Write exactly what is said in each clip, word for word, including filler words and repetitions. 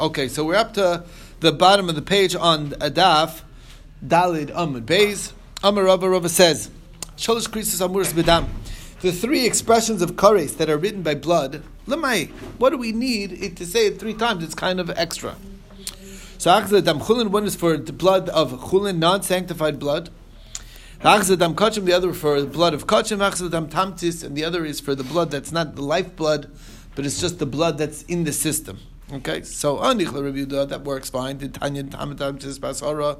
Okay, so we're up to the bottom of the page on Adaf, Dalid Ummud Bays. Amaravarova says, Shalish Chris Amurs bedam. The three expressions of Kares that are written by blood, Lamai, what do we need it to say it three times? It's kind of extra. So Akzadam Chulin, one is for the blood of Chulin, non-sanctified blood. Akzadam Kachim, the other for the blood of Kachim. Akzadam Tamtzis, and the other is for the blood that's not the life blood, but it's just the blood that's in the system. Okay, so onichle Reb Yudah, that works fine. The Tanya Tamtzis Basara,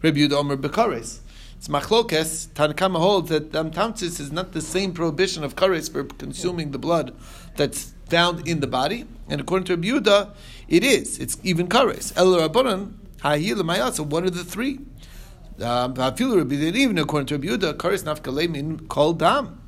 Reb Yudah Omer Bekares. It's machlokes. Tanakama holds that Tamtzis is not the same prohibition of Kares for consuming the blood that's found in the body, and according to Reb Yudah, it is. It's even Kares. El Rabbanan Hayil Mayasa. What are the three? Even according to Reb Yudah, Kares nafkaleim called dam.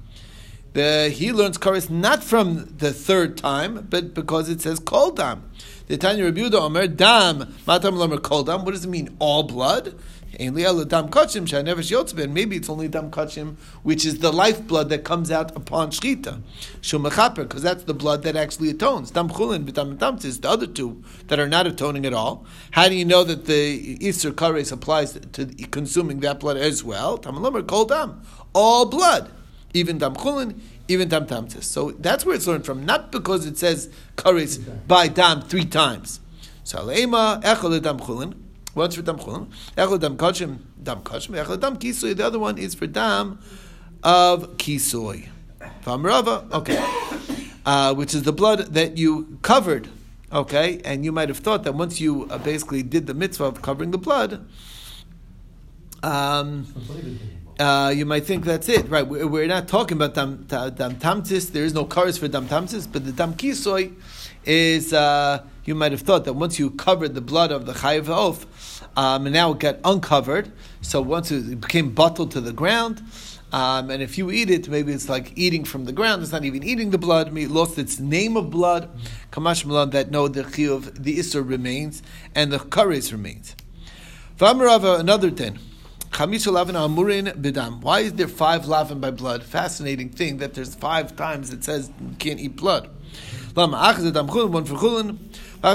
The, he learns Kares not from the third time, but because it says kol dam. The Tanya Reb Yudah Omer dam matam lamer kol dam. What does it mean? All blood? Maybe it's only dam kachim, which is the lifeblood that comes out upon shchita. Shumachaper, because that's the blood that actually atones. Dam chulin v'dam tamtzis, the other two that are not atoning at all. How do you know that the Isra kares applies to consuming that blood as well? Tamalamer kol dam, all blood. Even dam chulin, even dam tamtis. So that's where it's learned from, not because it says kares by dam three times. So aleima echol dam chulin. One's for dam chulin, echol dam kachim, dam kachim, echol dam kisoy. The other one is for dam of kisoy, from Rava. Okay, uh, which is the blood that you covered. Okay, and you might have thought that once you uh, basically did the mitzvah of covering the blood, um. Uh, you might think that's it, right? We're, we're not talking about dam, ta, dam tamtis. There is no kares for dam tamtis, but the dam kisoy is. Uh, you might have thought that once you covered the blood of the Chayv um, and now it got uncovered. So once it became bottled to the ground, um, and if you eat it, maybe it's like eating from the ground. It's not even eating the blood. Maybe it lost its name of blood. Kamash Milan that no, the chiyuv, the isur remains, and the kares remains. V'amarava another ten. Why is there five lavan by blood? Fascinating thing that there's five times it says you can't eat blood. One for chulin. By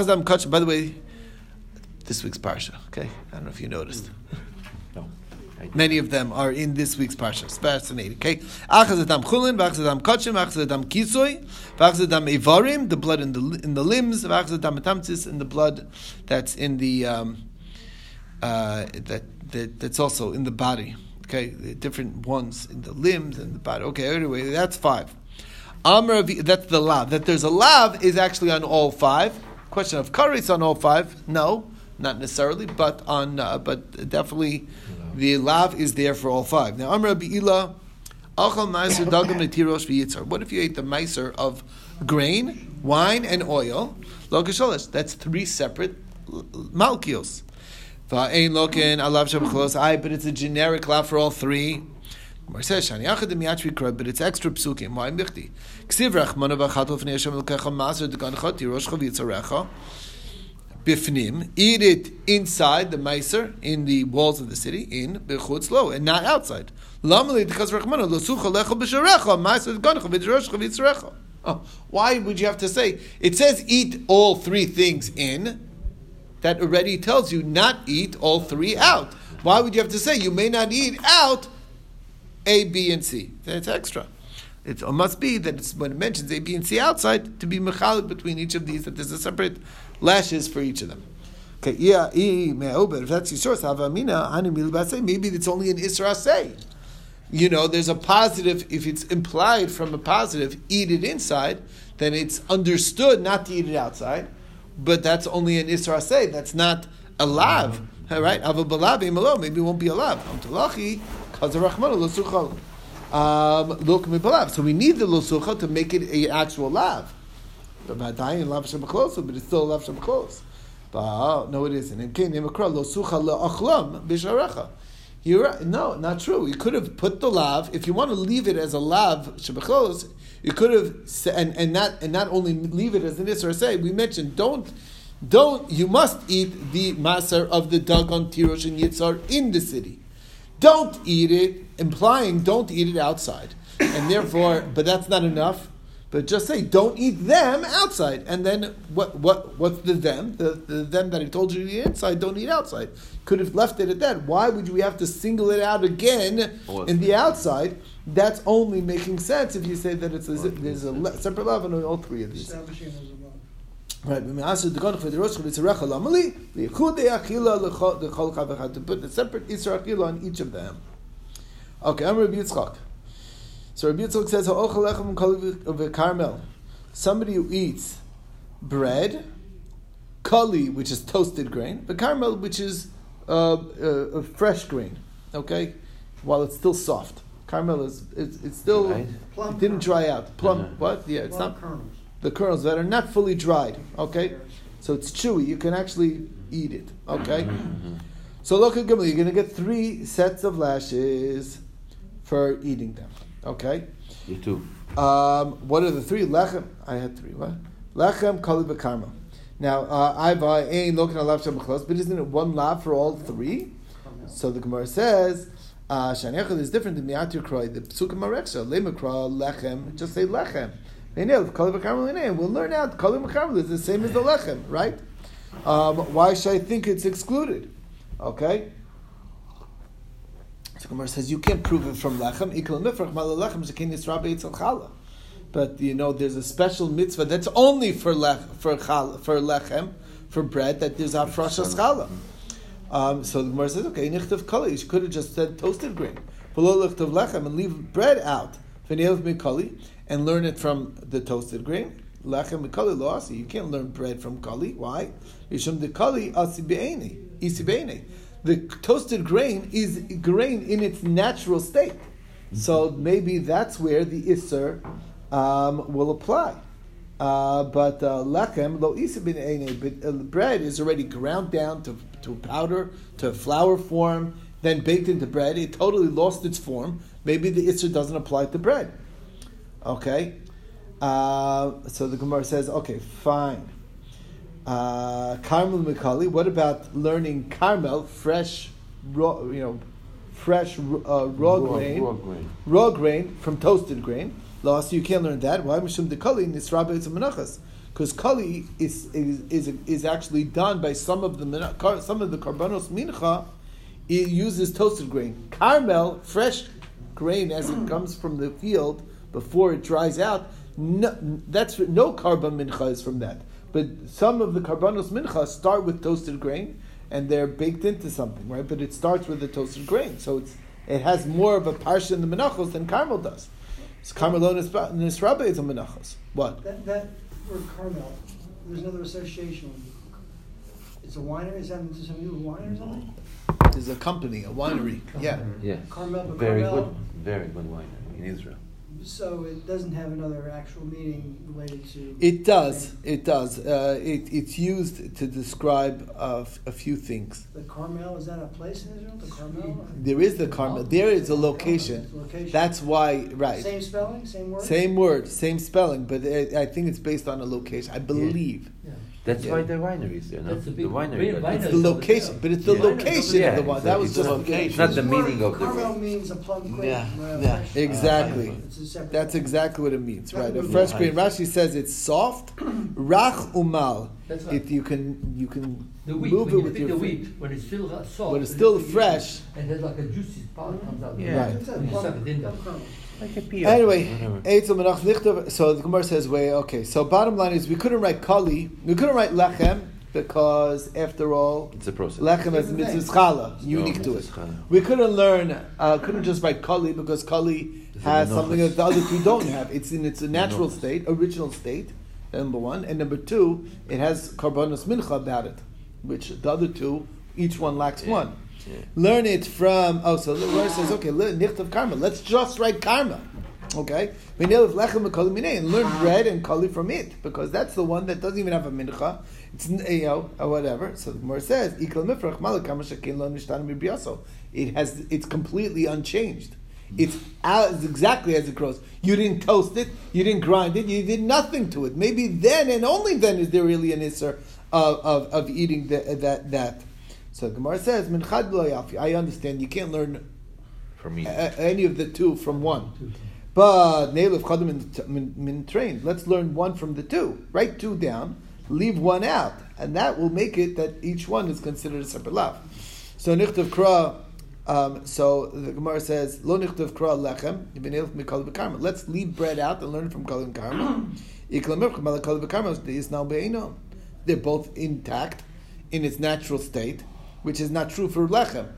the way, this week's parsha. Okay, I don't know if you noticed. No. Many of them are in this week's parsha. It's fascinating. Okay, the blood in the in the limbs, and the blood that's in the um, uh, that. That, that's also in the body. Okay, the different ones in the limbs and the body. Okay, anyway, that's five. Amr, that's the lav. That there's a lav is actually on all five. Question of kares on all five? No, not necessarily, but on, uh, but definitely, the lav is there for all five. Now, Amr bi'ila, achal maiser dagam netirosh v'yitzar. What if you ate the maiser of grain, wine, and oil? Lo kisholish. That's three separate malkios. But it's a generic law for all three. But it's extra psukim. Why michti? Ksiv rachmana v'chatol fnei Hashem l'kecha maser d'gancha tirosh chavitzarecha bifnim. Eat it inside the meiser, in the walls of the city, in bechutz lo, and not outside. Lamali d'chaz rachmana l'sucha lecha b'sharecha maser d'gancha v'tirosh chavitzarecha. Oh, why would you have to say? It says eat all three things in. That already tells you not eat all three out. Why would you have to say you may not eat out A, B, and C? That's extra. It must be that it's, when it mentions A, B, and C outside, to be mechalek between each of these, that there's a separate lashes for each of them. Okay, yeah, if that's your source, maybe it's only an Isra say. You know, there's a positive, if it's implied from a positive, eat it inside, then it's understood not to eat it outside. But that's only an Isra say. That's not a lav, right? Avabalav maybe it won't be a lav. Amtalachi kazarachmanu losuchal look mibalav. So we need the losuchal to make it an actual lav. But it's still a lav shemachlos. No, it isn't. It can't name a kral losuchal leachlam b'sharecha. You're no, not true. You could have put the lav. If you want to leave it as a lav shebechlos, you could have and, and not and not only leave it as an isra say. We mentioned don't don't you must eat the maser of the dagon tirosh and yitzar in the city. Don't eat it, implying don't eat it outside. And therefore, but that's not enough But just say, don't eat them outside. And then what? What? What's the them? The, the them that he told you to eat inside, don't eat outside. Could have left it at that. Why would we have to single it out again oh, in the good. outside? That's only making sense if you say that it's a, there's a le- separate love in all three of these. Right. To put a separate Isra Achila on each of them. Okay, I'm Reb Yitzchak. So Reb Yitzchak says, "Ha'ochel lechem kali v'karmel." Somebody who eats bread, kali, which is toasted grain, v'karmel, which is uh, uh, fresh grain. Okay, while it's still soft, karmel is it's, it's still right. Plum it didn't dry out. Plum, uh-huh. what? Yeah, it's plum not kernels. The kernels that are not fully dried. Okay, so it's chewy. You can actually eat it. Okay, mm-hmm. So look at Gemara. You're going to get three sets of lashes for eating them. Okay. You too. Um, what are the three? Lechem. I had three. What? Lechem, Kaliba, Karma. Now, Iva ain't looking at lav shemachlos, but isn't it one lav for all three? So the Gemara says, Shanechel is different than Miatir Kroi. The Psukim Areksha, Lemakra, Lechem. Just say Lechem. Kaliba, Karma, Lenei. We'll learn out Kaliba, Karma is the same as the Lechem, right? Um, why should I think it's excluded? Okay. So Gemara says you can't prove it from lechem. But you know there's a special mitzvah that's only for lech, for chal, for lechem, for bread, that there's afrashas challah. Um, so the Gemara says, okay, nichtav kali. You could have just said toasted grain, below nichtav lechem, and leave bread out. V'ne'elav mikali, and learn it from the toasted grain. Lechem mikali lo asi. You can't learn bread from kali. Why? Yishum de kali asi be'eni, isi be'eni. The toasted grain is grain in its natural state. So maybe that's where the Isser um, will apply. Uh, but uh, lechem, lo isser bin eine, but bread is already ground down to, to powder, to flour form, then baked into bread. It totally lost its form. Maybe the Isser doesn't apply to bread. Okay? Uh, so the Gemara says, okay, fine. Uh, Karmel Mikali. What about learning Karmel, fresh, raw, you know, fresh uh, raw, raw, grain, raw grain, raw grain from toasted grain? Lost. So you can't learn that. Why? Mishum de Kali nisra beitz menachas, because Kali is is is is actually done by some of the some of the Karbanos Mincha. It uses toasted grain. Karmel, fresh grain as it comes from the field before it dries out. No, that's no Karban Mincha is from that. But some of the Karbanos Mincha start with toasted grain, and they're baked into something, right? But it starts with the toasted grain, so it's it has more of a parsha in the Menachos than Carmel does. So Carmel on Nisrabe is a Menachos. What? That, that word Carmel, there's another association. It's a winery? Is that some new wine or something? It's a company, a winery. Yeah. Yes. Carmel, but very Carmel, good, very good winery in Israel. So it doesn't have another actual meaning related to... It does. It does. Uh, it, it's used to describe uh, f- a few things. The Carmel, is that a place in Israel? The Carmel? There is the Carmel. There is a location. location. That's why, right. Same spelling? Same word? Same word. Same spelling. But it, I think it's based on a location. I believe. Yeah. Yeah. That's yeah. why the winery is there. That's the, the winery. winery. It's the location, but it's the yeah. location yeah. of the wine. That was just the location. Not the meaning of the wine. Carmel means a plum grape. Yeah, yeah. yeah. exactly. Uh, That's exactly what it means, right? A fresh grain. Rashi says it's soft, rach umal. If you can, you can the wheat, move it you with your the wheat when it's still soft, when it's still when it's fresh, and there's like a juicy powder comes out. Yeah, right. Plum, like a pear. Anyway, so the Gemara says, "Wait, okay." So bottom line is, we couldn't write kali, we couldn't write lechem because, after all, it's a process. Lechem has mitzvah challah, unique to it. We couldn't learn, uh, couldn't just write kali because kali has something that the other two don't have. It's in its natural state, original state. Number one, and number two, it has karbanos mincha about it, which the other two, each one lacks yeah. one. Yeah. Learn it from. Oh, so the verse says, okay, nichtav karma. Let's just write karma, okay? And learn bread and kali from it because that's the one that doesn't even have a mincha. It's you know whatever. So the Gemara says, it has. It's completely unchanged. It's as exactly as it grows. You didn't toast it, you didn't grind it, you did nothing to it. Maybe then and only then is there really an isser of, of, of eating the, that, that. So Gemara says, I understand you can't learn from a, any of the two from one. But neiluf chadam min train. Let's learn one from the two. Write two down, leave one out, and that will make it that each one is considered a separate lav. So nichtav kra. Um, so the Gemara says lo nichtav kra lechem v'neiluf mikol v'karma. Let's leave bread out and learn from kol and karma. They're both intact in its natural state, which is not true for lechem.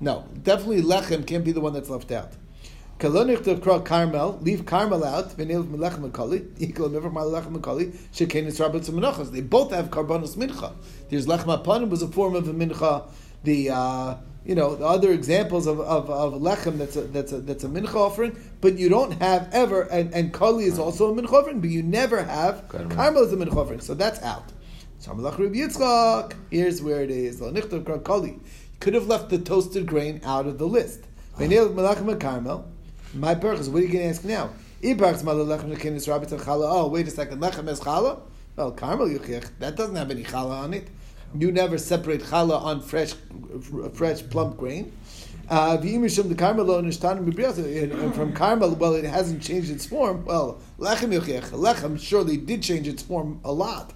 No, definitely lechem can't be the one that's left out. Karmel, leave Karmel out. They both have karbanos mincha. There's lechem apanim was a form of a mincha. The uh, you know the other examples of of, of lechem that's a, that's a, that's a mincha offering, but you don't have ever and, and kali is also a mincha offering, but you never have Karmel, Karmel is a mincha offering, so that's out. Here's where it is. You could have left the toasted grain out of the list. Karmel. My purpose, what are you going to ask now? Oh, wait a second. Lechem has challah? Well, Karmel, that doesn't have any challah on it. You never separate challah on fresh, fresh plump grain. Uh, and from Karmel, well, it hasn't changed its form. Well, Lechem Lechem surely did change its form a lot.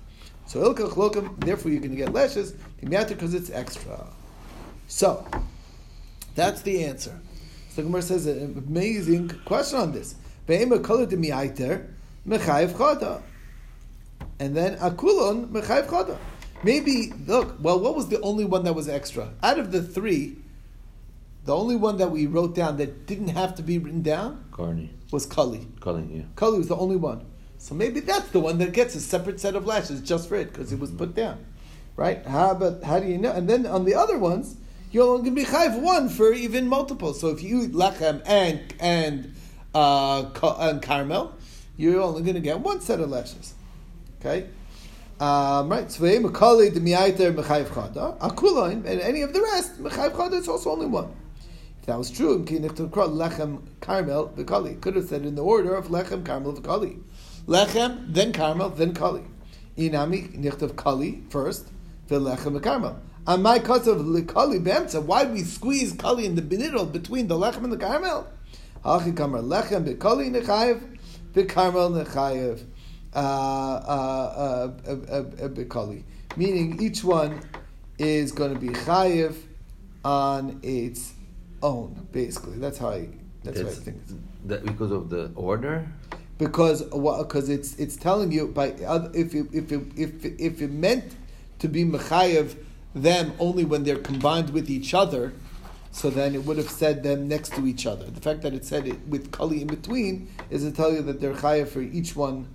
So ilka chlokam, therefore you're going to get lashes, because it's extra. So, that's the answer. So Gemara says an amazing question on this. And then akulon mechayev chada. Maybe, look, well, what was the only one that was extra? Out of the three, the only one that we wrote down that didn't have to be written down Garni. was kali. Kali, yeah. Kali was the only one. So maybe that's the one that gets a separate set of lashes just for it, because it was put down. Right? How, but how do you know? And then on the other ones, you're only going to be chayv one for even multiple. So if you eat lechem and and, uh, and Karmel, you're only going to get one set of lashes. Okay? Um, right. So v'hei m'kali d'mi'ayter m'chayv chada. Akuloin, and any of the rest, m'chayv chada is also only one. If that was true, lechem, Karmel, v'kali. Could have said in the order of lechem, Karmel, v'kali. Lechem, then Karmel, then Kali. Inami nichtav Kali first, then Lechem and Karmel. On my cause of Kali b'emtza, why we squeeze Kali in the middle between the Lechem and the Karmel? Halachi kamar Lechem b'Kali nechayev, b'Karmel nechayev b'Kali. Meaning each one is going to be chayev on its own. Basically, that's how I. That's, that's how I think. That because of the order. Because because it's it's telling you by if it, if it, if it, if it meant to be mechayev them only when they're combined with each other, so then it would have said them next to each other. The fact that it said it with kali in between is to tell you that they're chayev for each one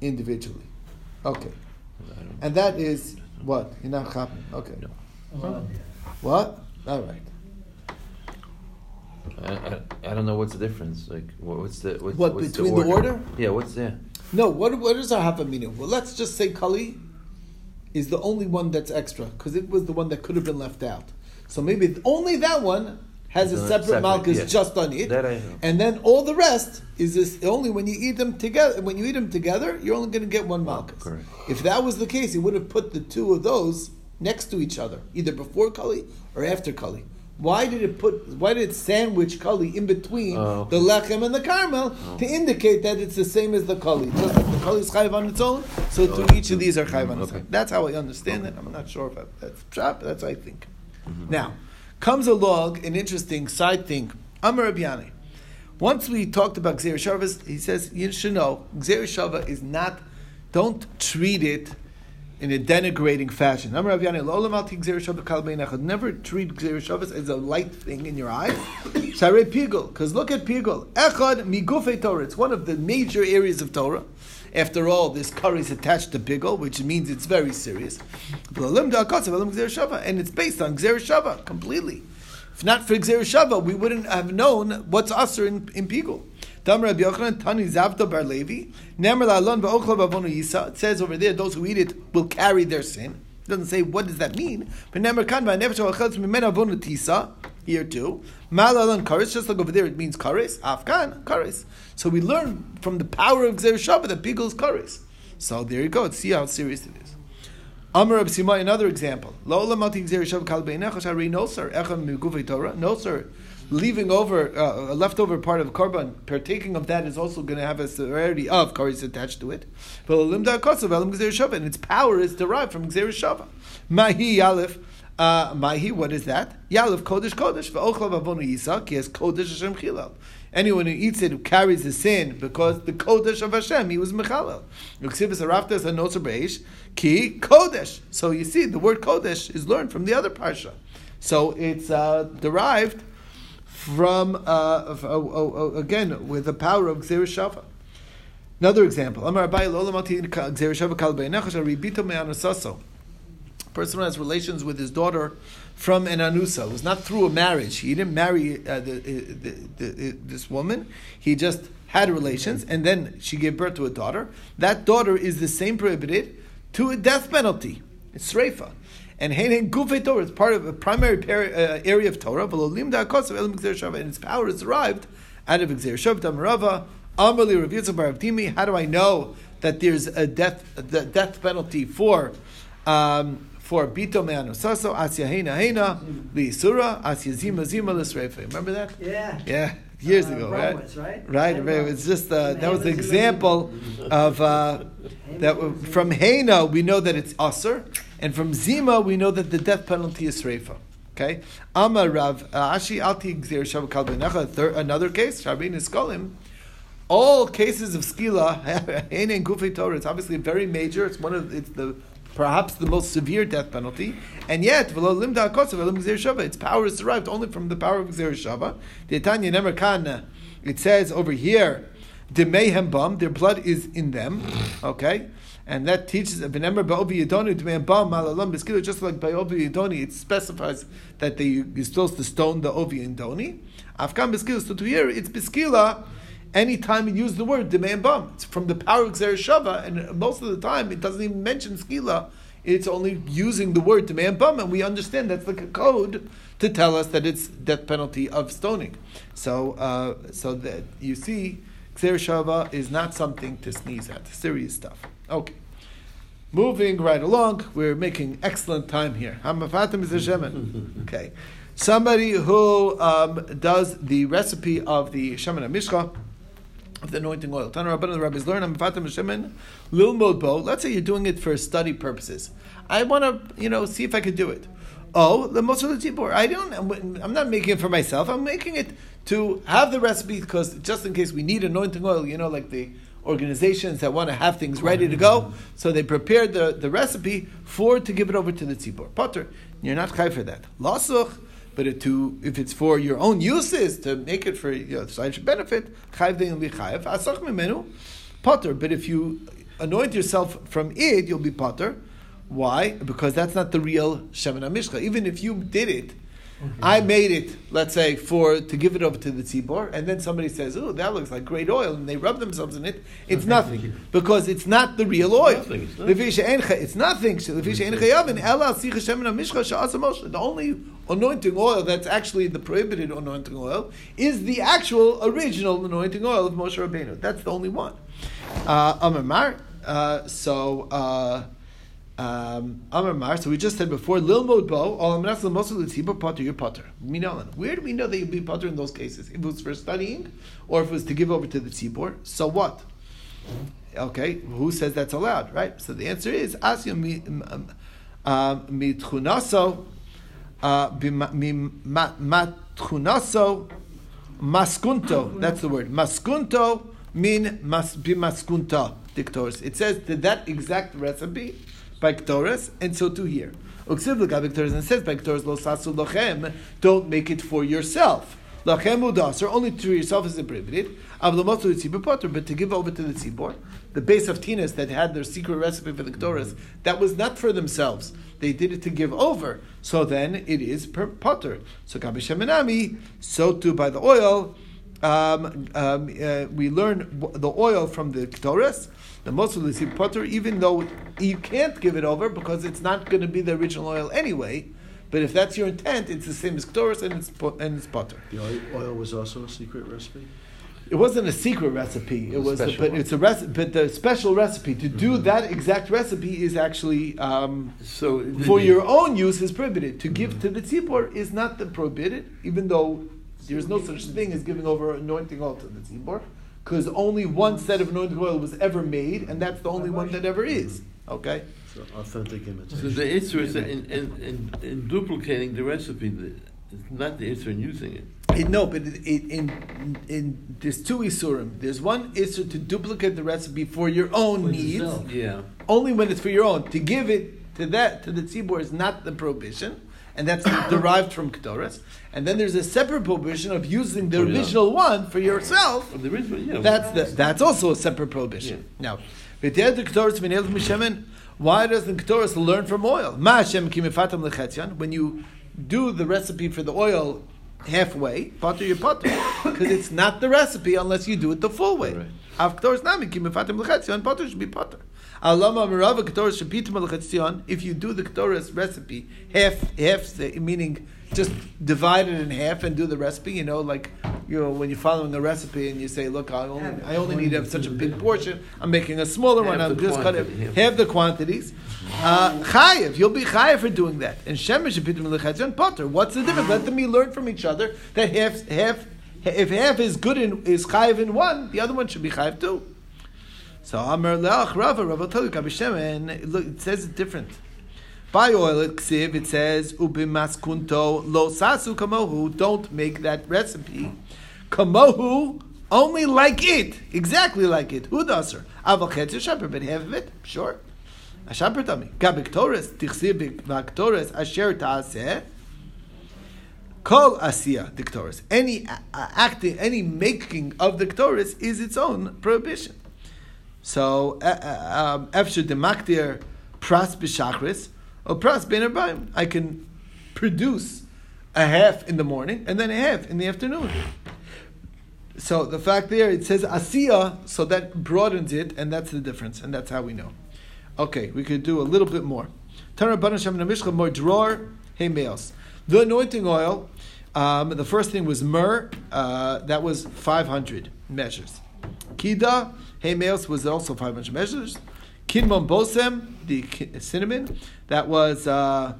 individually. Okay, and that is what you're not chapping. Okay, no. Huh? What? All right. I, I, I don't know what's the difference. Like, what, what's the what's, what what's between the order? the order? Yeah, what's there? No, what what does our half a meaning? Well, let's just say kali is the only one that's extra because it was the one that could have been left out. So maybe only that one has it's a separate, separate malchus yeah. just on it, that I know. And then all the rest is this. Only when you eat them together, when you eat them together, you're only going to get one malchus. Correct. If that was the case, he would have put the two of those next to each other, either before kali or after kali. Why did it put? Why did it sandwich kali in between oh, okay. the lechem and the karmel oh. to indicate that it's the same as the kali? Just like the kali is chayv on its own, so oh, to each of these are chayv on its own. That's how I understand okay. it. I'm not sure if I, that's trap. That's what I think. Mm-hmm. Now comes along an interesting side thing. Amar Abiyani. Once we talked about gzeir shavas, he says you should know gzeir shava is not. Don't treat it in a denigrating fashion. Never treat gzeir shavas as a light thing in your eyes. Sharei Pigul, because look at Pigul. Echad migufei Torah. It's one of the major areas of Torah. After all, this Kares is attached to Pigul, which means it's very serious. And it's based on gzeir shava completely. If not for gzeir shava, we wouldn't have known what's asur in, in Pigul. It says over there, those who eat it will carry their sin. It doesn't say, what does that mean? Here too. Just look over there, it means kares. Afkan, kares. So we learn from the power of gzeir shava that Pigul is kares. So there you go, see how serious it is. Amar Reb Sima, another example. No, sir. leaving over uh, a leftover part of korban, partaking of that is also going to have a severity of kares attached to it. And its power is derived from gzeirah shava. Mahi yalef. Uh, Mahi, what is that? Yalef kodesh kodesh v'ochla v'avonu yisak. He has kodesh Hashem chilal. Anyone who eats it who carries a sin because the kodesh of Hashem he was mechalal. Ki kodesh. So you see, the word kodesh is learned from the other parsha. So it's uh, derived from uh, of, oh, oh, oh, again with the power of gzeirah shava. Another example: Amar Abaye lo lamalti gzeirah shava kalbei nechash aribito me'anusaso. Person has relations with his daughter from an anusa. It was not through a marriage. He didn't marry uh, the, the, the, the, this woman. He just had relations, and then she gave birth to a daughter. That daughter is the same prohibited to a death penalty. It's sreifa. And heinen gufei Torah. It's part of a primary peri- uh, area of Torah. And its power is derived out of gzeirah shava. Amaravarova. Amrli Reb Yitzchak bar Rav Dimi. How do I know that there's a death the death penalty for? Um, For bito me'anusaso asya heina heina li'isura asya zima zima l'sreifa. Remember that? Yeah. Yeah. Years uh, ago, Romans, right? Right. Right. Right. It's just uh, that was an example of uh, that. From heina we know that it's aser, and from zima we know that the death penalty is sreifa. Okay. Amar Rav Ashi alti gzeirah shava kal benecha. Another case. Sharbi niskolim. All cases of skila heina and gufei Torah. It's obviously very major. It's one of it's the perhaps the most severe death penalty, and yet its power is derived only from the power of gzeirah shava. It says over here, their blood is in them, okay? And that teaches, just like by Ovi Yidoni, it specifies that they, you're supposed to stone the Ovi Yidoni. Afkan b'skila, to here, it's b'skila, anytime you use the word demei bam, it's from the power of gzeirah shava, and most of the time it doesn't even mention skila. It's only using the word demei bam, and we understand that's like a code to tell us that it's death penalty of stoning. So, uh, so that you see, gzeirah shava is not something to sneeze at. Serious stuff. Okay, moving right along, we're making excellent time here. Hamafatim is a shemen. Okay, somebody who um, does the recipe of the shemen hamishcha, of the anointing oil. Tanur Rabbanan, the rabbis learn. Let's say you're doing it for study purposes. I want to, you know, see if I could do it. Oh, the Moshe Tibor. I don't. I'm not making it for myself. I'm making it to have the recipe because just in case we need anointing oil, you know, like the organizations that want to have things ready to go, so they prepare the, the recipe for to give it over to the Tibor. Potter, you're not chayv for that. Lasuch. But to, if it's for your own uses, to make it for your know, side benefit, chayv dein li chayv, asach mimenu, potter. But if you anoint yourself from it, you'll be potter. Why? Because that's not the real shemen hamishcha. Even if you did it, okay. I made it, let's say, for to give it over to the tzibor, and then somebody says, oh, that looks like great oil, and they rub themselves in it, it's nothing. Because it's not the real oil. It's nothing. It's nothing. The only anointing oil that's actually the prohibited anointing oil is the actual original anointing oil of Moshe Rabbeinu. That's the only one. Amar Mar, uh, so... Uh, Um, so we just said before, Lil Mod Bo, all Amnasal Mosul is Hebrew Potter, you're Potter. Minalan. Where do we know that you'll be Potter in those cases? If it was for studying or if it was to give over to the Tzibor, so what? Okay, who says that's allowed, right? So the answer is Asya Mitchunaso, Matchunaso, Maskunto. That's the word. Maskunto min Bimaskunta, dictors. It says that that exact recipe. By Ktores, and so to here. Uksiv l'gabek Ktores, and says by Ktores, lo sasu lochem, don't make it for yourself. Lochem udaser, only to yourself is it prohibited. Avlomotzu yitzibur potter, but to give over to the tzibor. The base of Tinas that had their secret recipe for the Ktores, that was not for themselves. They did it to give over. So then it is per potter. So kabisheminami, so too by the oil, um, um, uh, we learn the oil from the Ktores. The most of the seed potter, even though you can't give it over because it's not going to be the original oil anyway, but if that's your intent, it's the same as Ktoros and it's po- and it's potter. The oil, oil was also a secret recipe. It wasn't a secret recipe. It was, a a, but one. It's a recipe. But the special recipe to do mm-hmm. that exact recipe is actually um, so for the, your own use is prohibited. To mm-hmm. give to the tzibor is not the prohibited, even though There's no such thing as giving over anointing oil to the tzibor, because only one set of anointing oil was ever made, and that's the only one that ever is. Okay? So authentic image. So the issue is in, in, in, in duplicating the recipe, it's not the issue in using it. It, no, but it, it, in in there's two isurim. There's one isur to duplicate the recipe for your own for needs. Yourself. Yeah. Only when it's for your own. To give it to that to the tzibor is not the prohibition, and that's derived from Ketoras. And then there's a separate prohibition of using the oh, yeah. original one for yourself. Oh, the original, yeah. That's the, that's also a separate prohibition. Yeah. Now, v'tiyad Ketoras v'neilch mishemen. Why doesn't Ketoras learn from oil? Ma Hashem ki mefatam lechetzion. When you do the recipe for the oil halfway, potter your potter, because it's not the recipe unless you do it the full way. Av Ketoras nami ki mefatam lechetzion. Potter should be potter. Alama Amarava Ketoras shepitam lechetzion. If you do the Ketoras recipe half, half, meaning just divide it in half and do the recipe. You know, like you know when you're following a recipe and you say, "Look, I only, I only need to have such a big portion. I'm making a smaller half one. I'm just cut it half the quantities." Uh, Chayv, you'll be Chayv for doing that. And Shem Shepitim Lechatzon Potter. What's the difference? Let them learn from each other that half, half, if half is good in is Chayv in one, the other one should be Chayv too. So Amar Leach Rava Rava Tolu Kabishem, and look, it says it different. By oil, it says, "Ubimaskunto lo sasu kamohu." Don't make that recipe. Kamohu, only like it, exactly like it. Who does her? Aval chetzer shaper, but half of it, sure. A shaper tami. Gabiktoris tichsib vaktoris asher taaseh. Kol asiya diktoris. Any acting, any making of the diktoris is its own prohibition. So after the maktir pras b'shachris. I can produce a half in the morning and then a half in the afternoon. So the fact there, it says asiyah, so that broadens it, and that's the difference, and that's how we know. Okay, we could do a little bit more. The anointing oil, um, the first thing was myrrh, uh, that was five hundred measures. Kida, hemeos was also five hundred measures. Kinmon Bosem, the cinnamon, that was... Uh,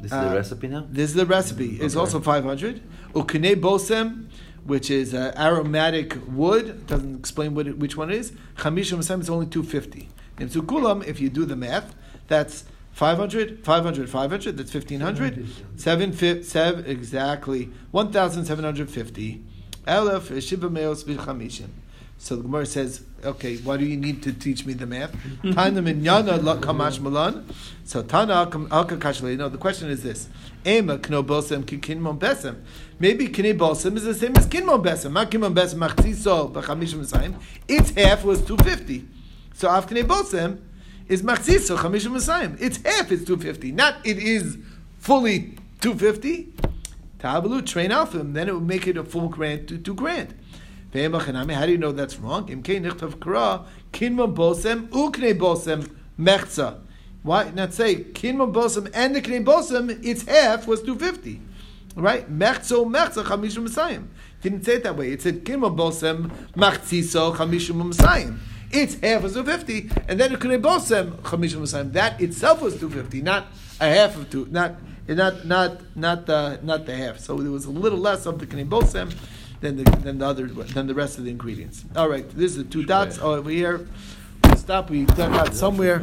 this is uh, the recipe now? This is the recipe. It's okay. Also five hundred. Ukene Bosem, which is uh, aromatic wood. Doesn't explain what it, which one it is. Chamishim Bosem is only two hundred fifty. And Zukulam, if you do the math, that's five hundred, five hundred, five hundred. That's fifteen hundred. seven, seven, exactly. one thousand seven hundred fifty. Aleph, Shiva Meos, Vichamishin. So the Gemara says, okay, why do you need to teach me the math? Tana minyana kamash malan. So Tana alka kashle. No, the question is this. Ema kno bosem ki kinmon besem. Maybe kine bosem is the same as kinmon besem. Ma kinmon besem machziso b'chamishim esayim. Its half was two hundred fifty. So af kine bosem is machziso chamishim esayim. Its half is two hundred fifty. Not it is fully two hundred fifty. Ta'abalu, train off him. Then it would make it a full grand to two grand. How do you know that's wrong? Why not say kinmon bosem and the knei bosem? Its half was two fifty, right? Mechzo mechza chamishum masayim. Didn't say it that way. It said kinmon bosem machziso chamishum masayim. Its half was two fifty, and then the knei bosem chamishum masayim. That itself was two fifty, not a half of two, not not not not the not the half. So there was a little less of the knei bosem Than the than the other than the rest of the ingredients. All right, this is the two dots over here. Stop. We dug out somewhere.